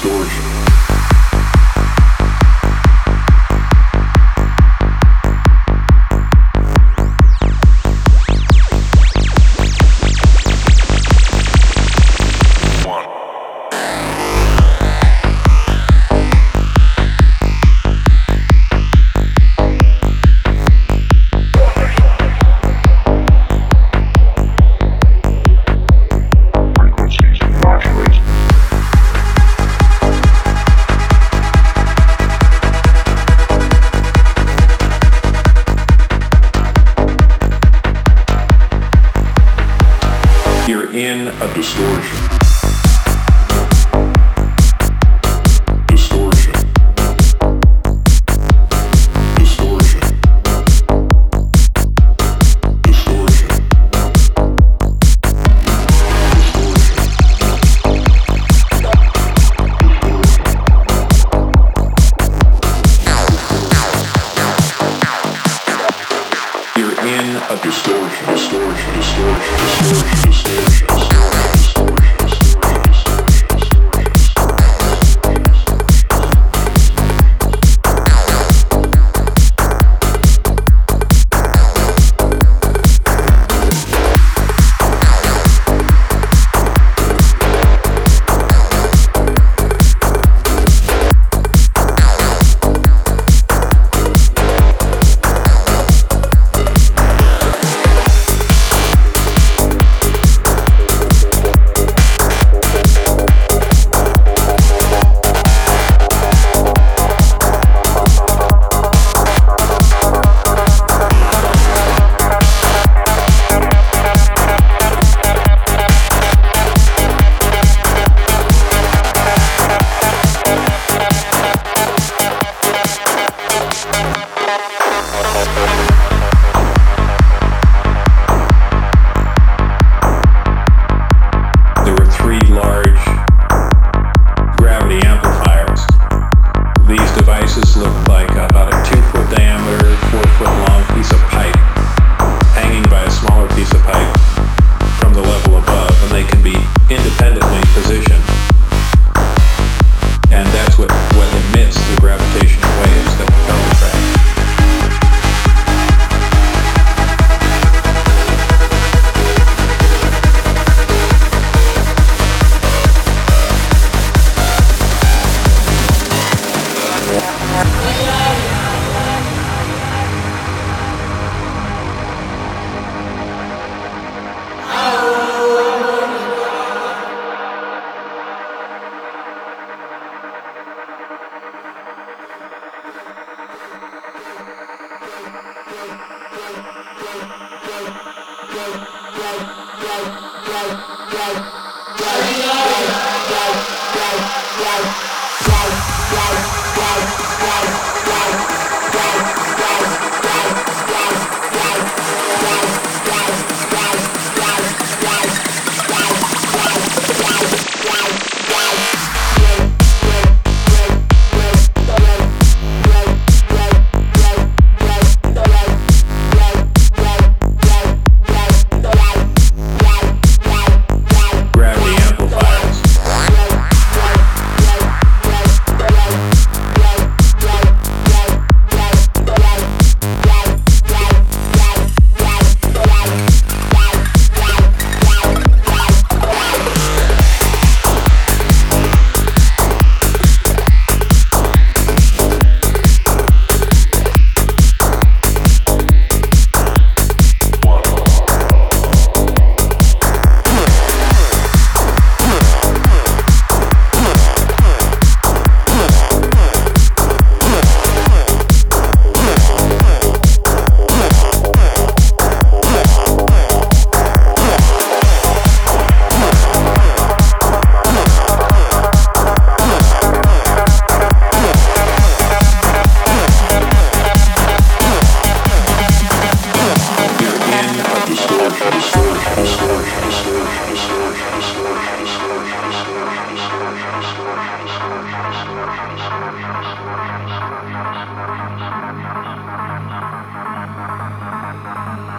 distortion. In a distortion.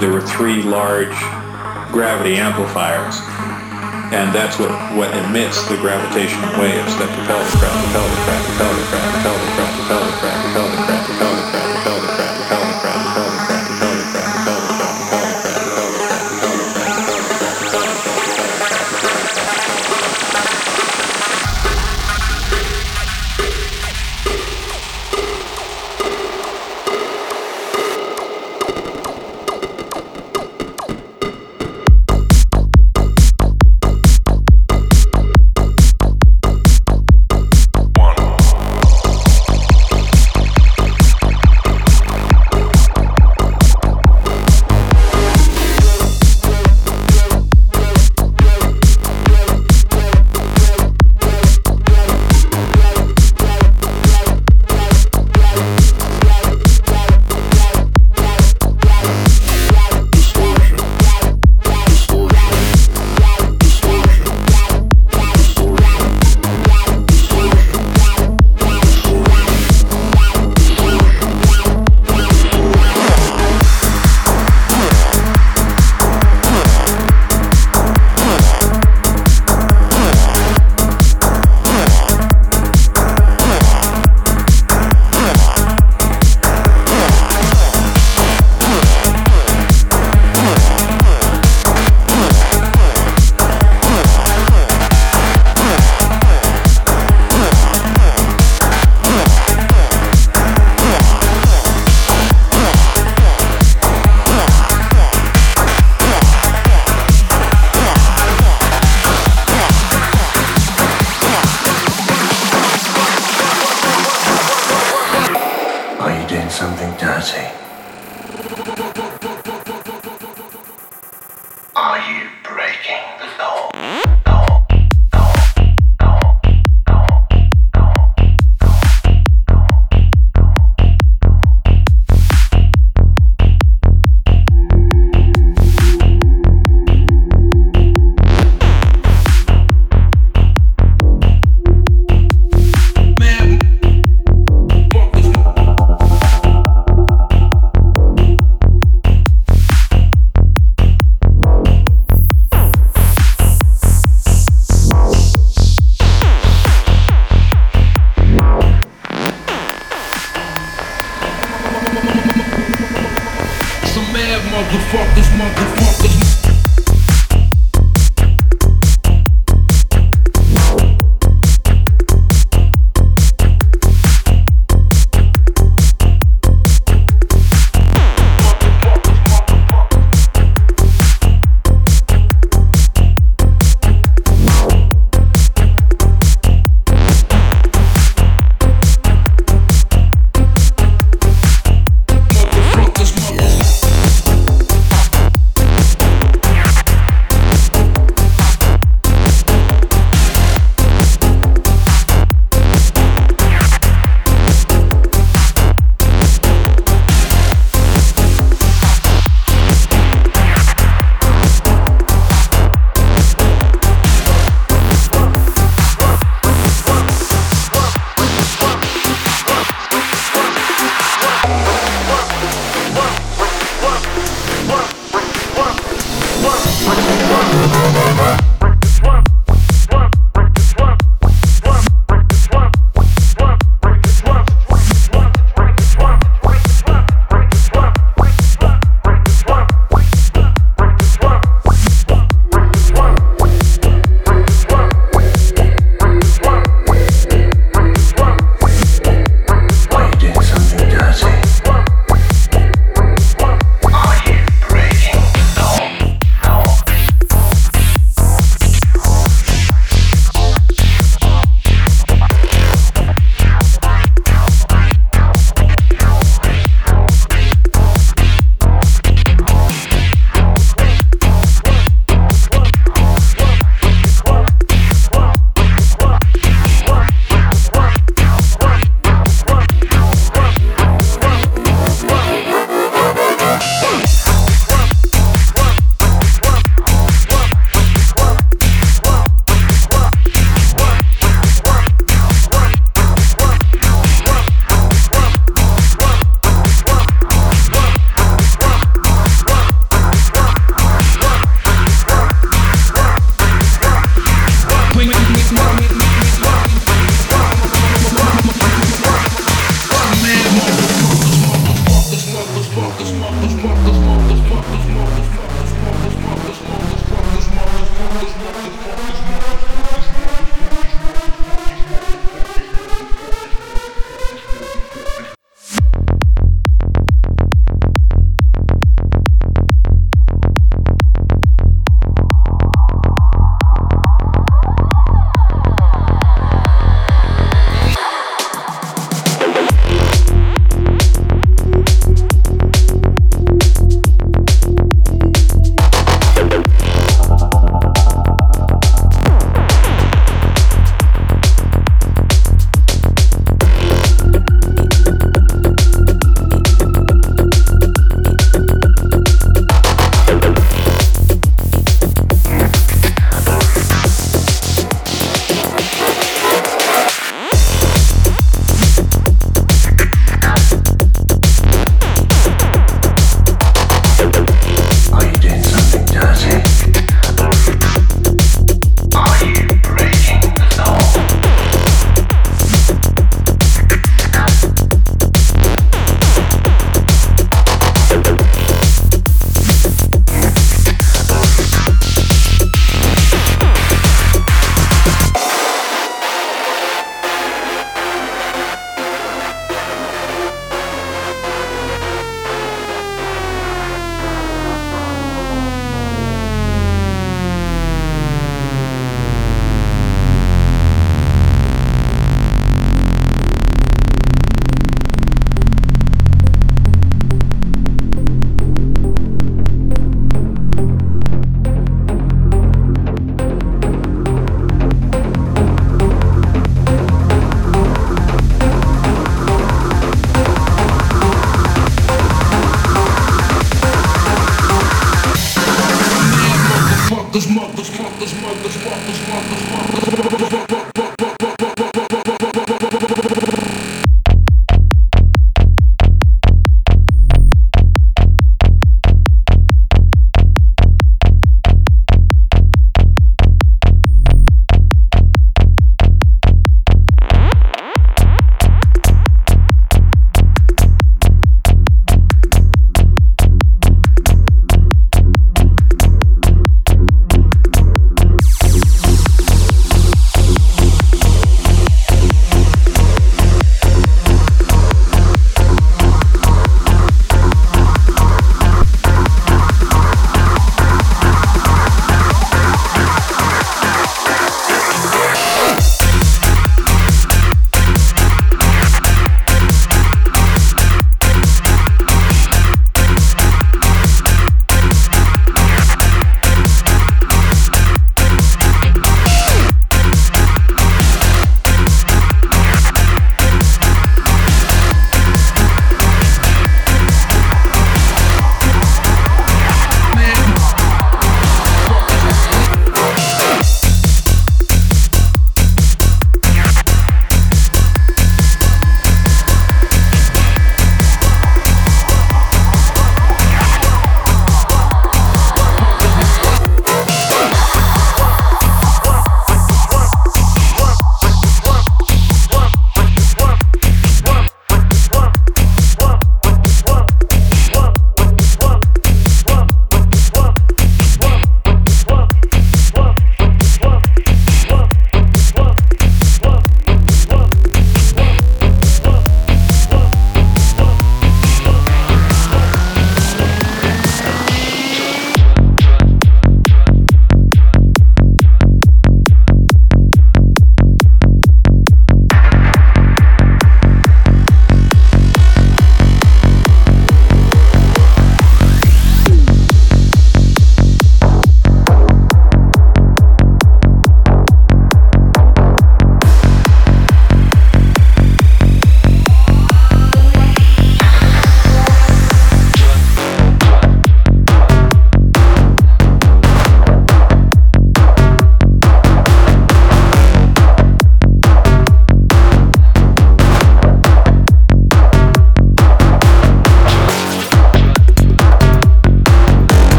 There were three large gravity amplifiers. And that's what emits the gravitational waves that propel the crowd, propel the crowd, propel the crowd, propel the crowd, propel the crowd, propel the crowd, propel the crowd, propel the crowd, propel the crowd, propel the crowd.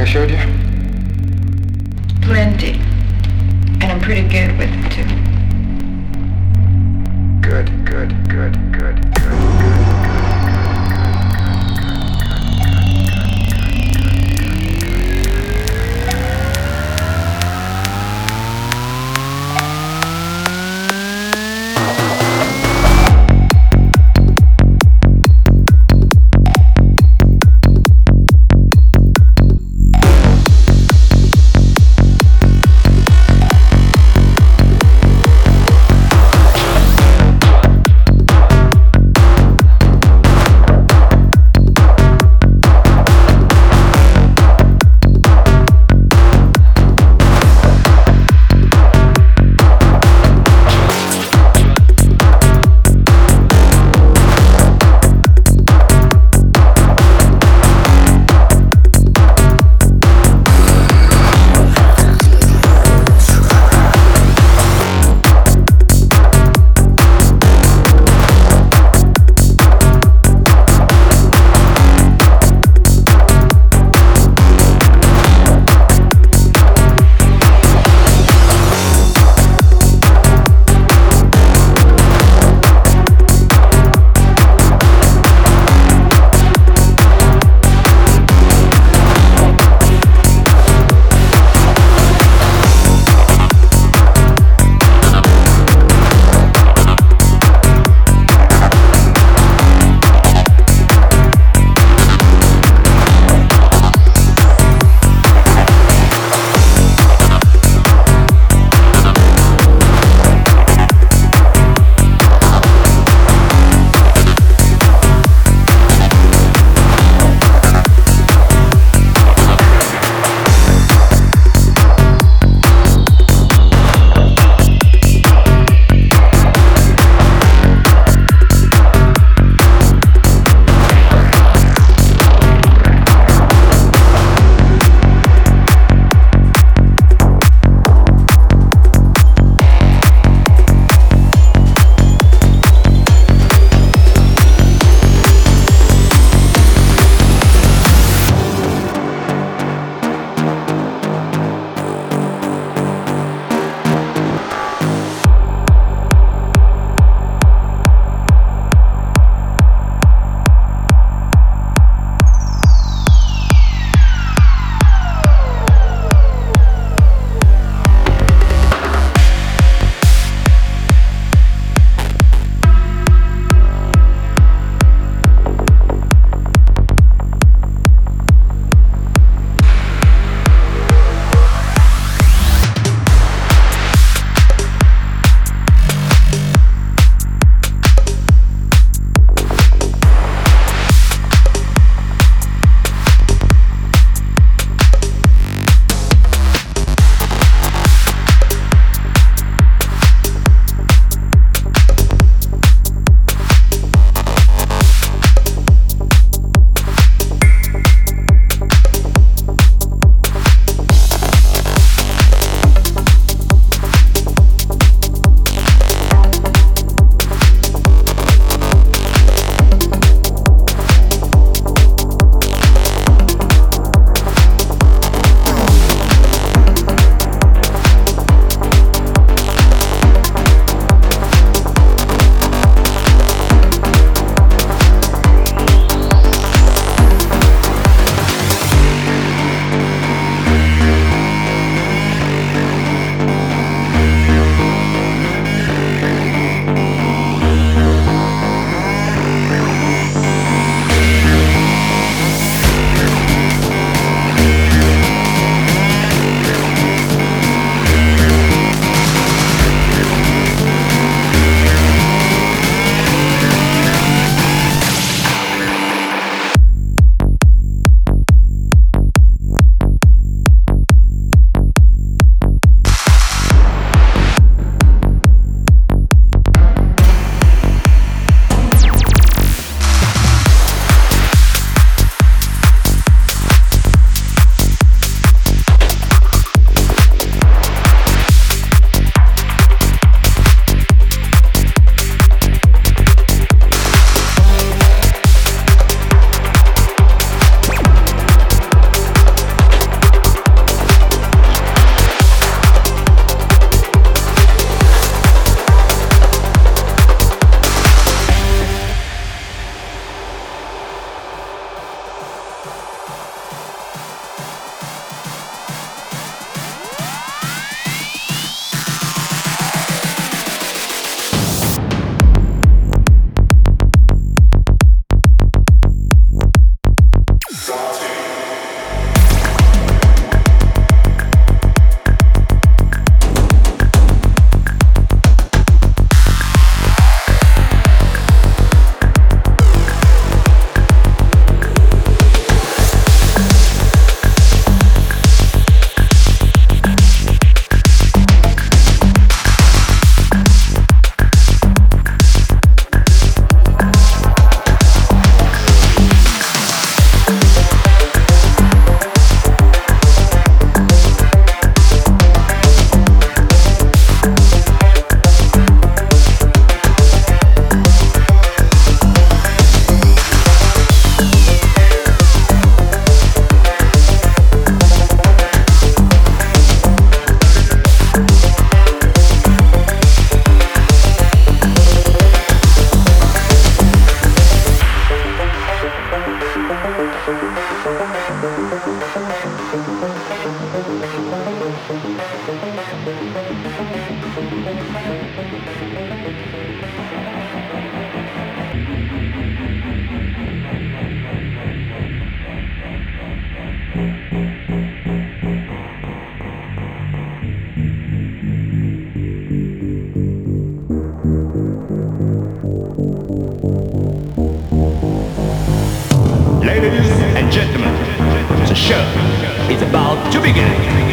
I showed you? Plenty. And I'm pretty good with it, too. Good. Ladies and gentlemen, the show is about to begin.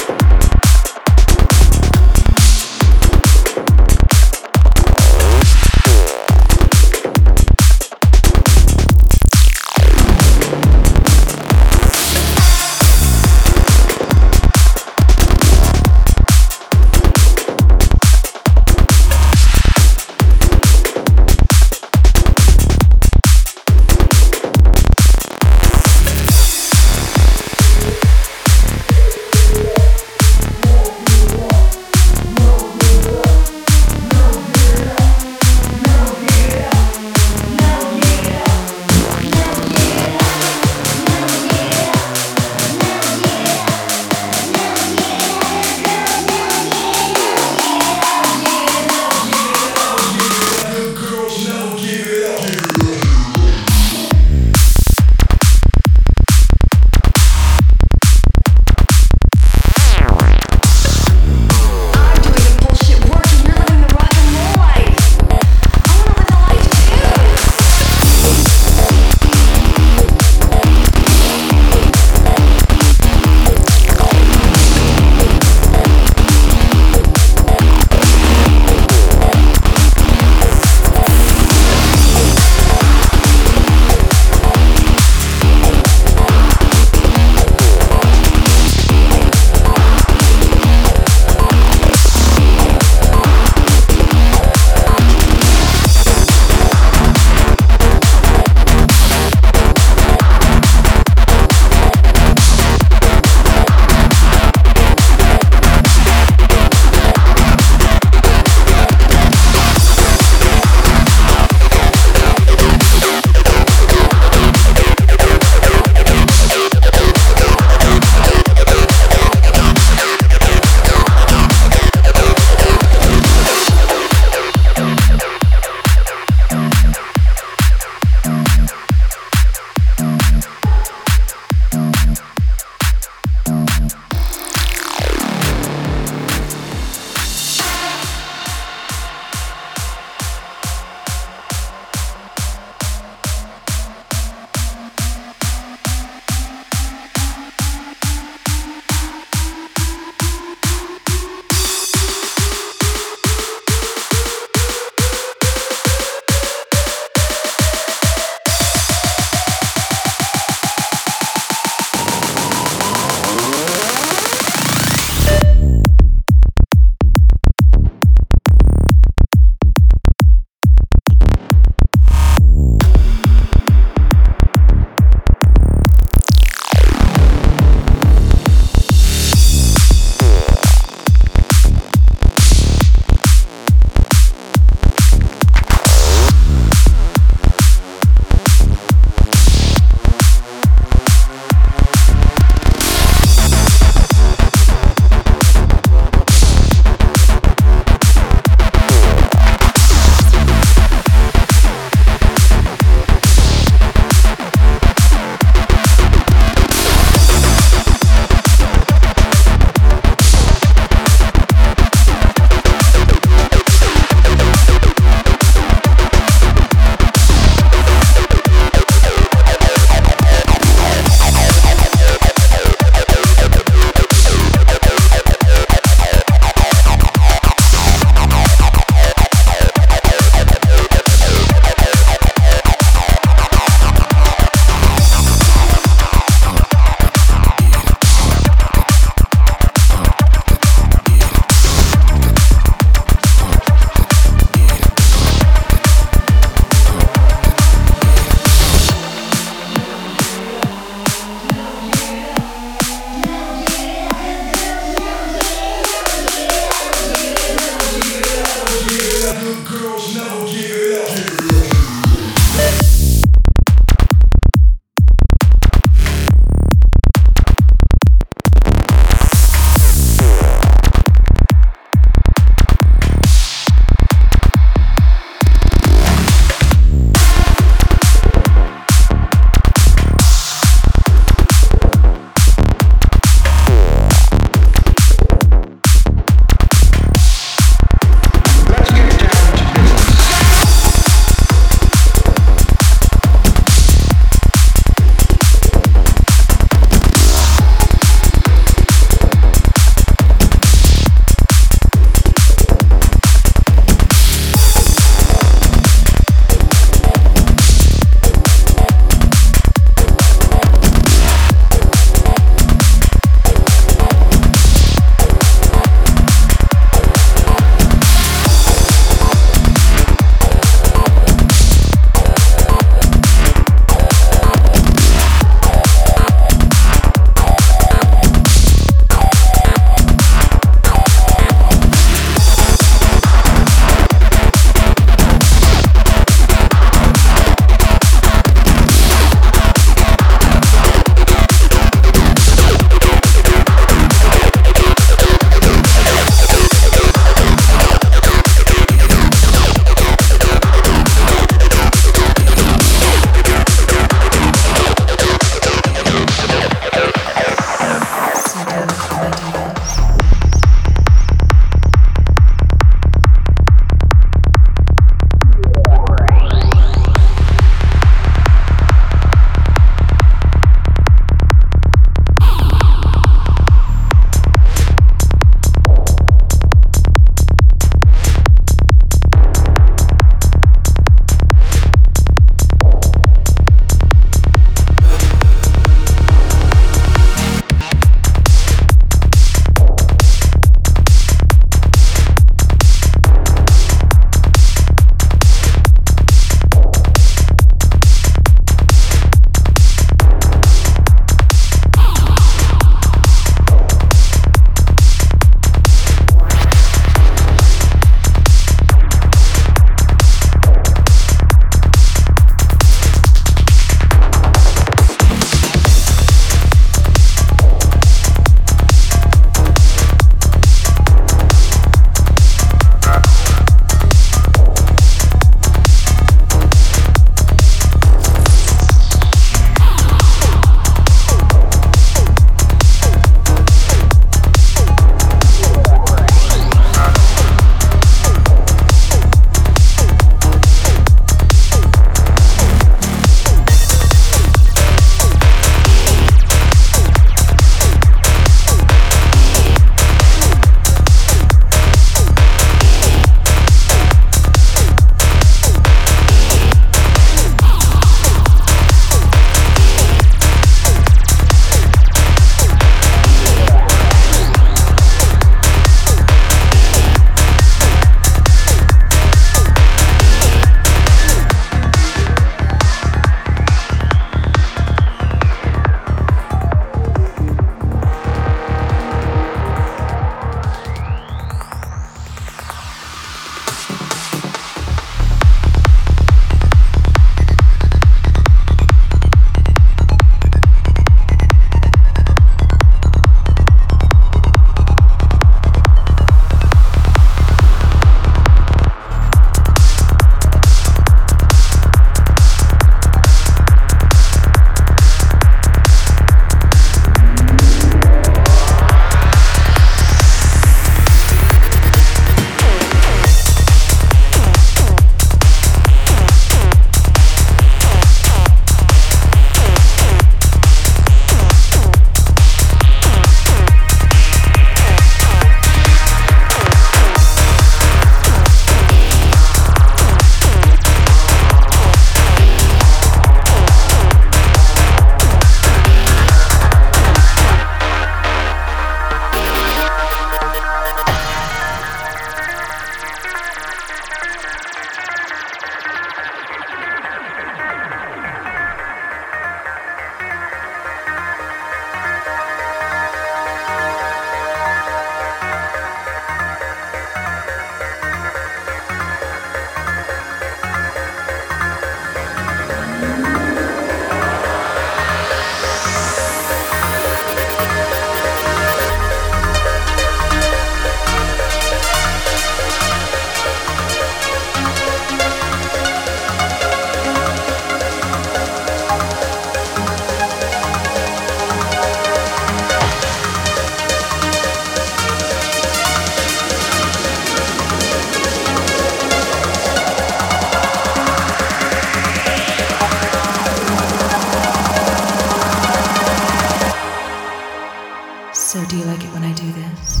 like it when I do this.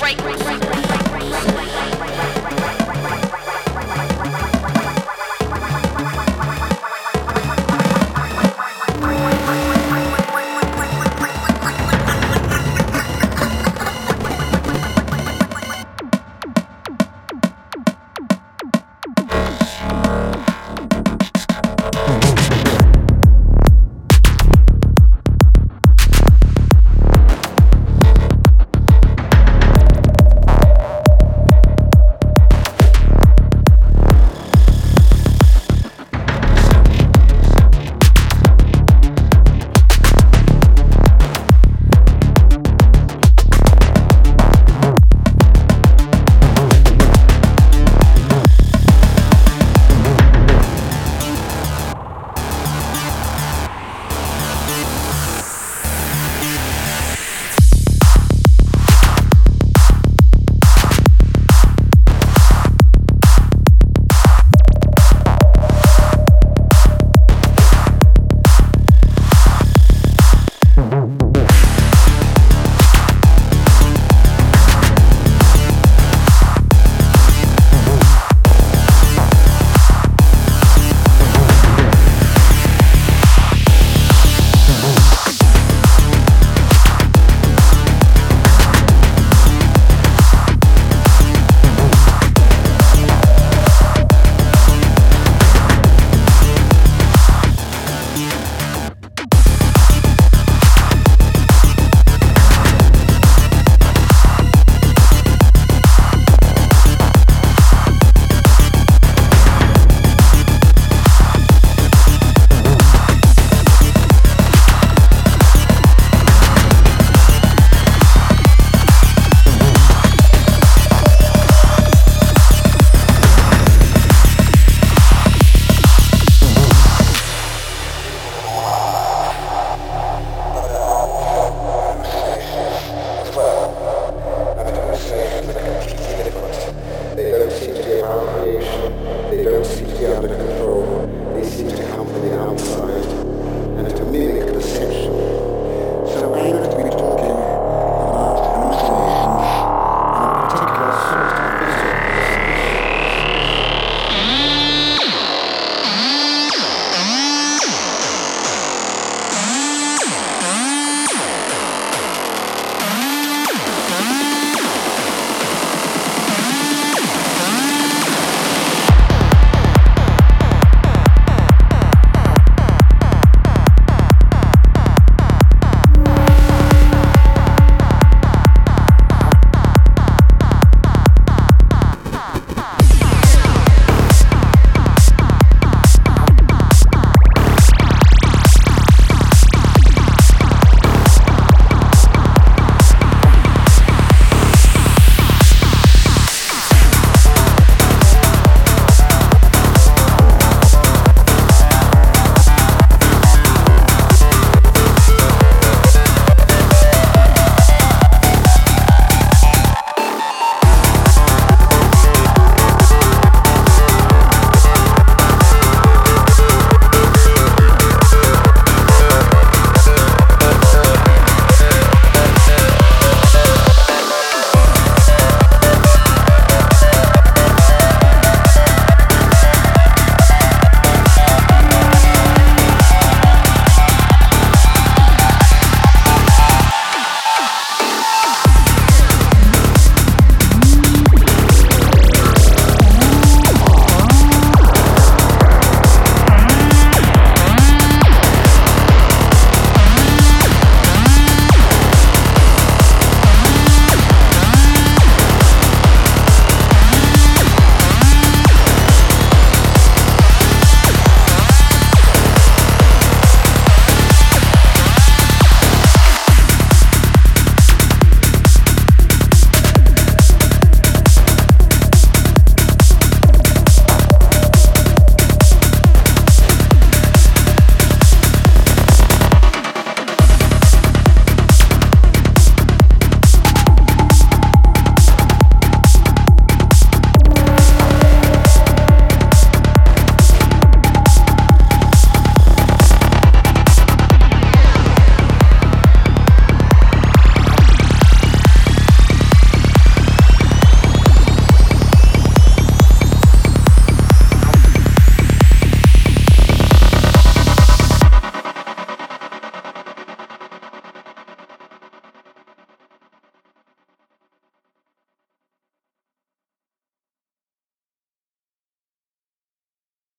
Right.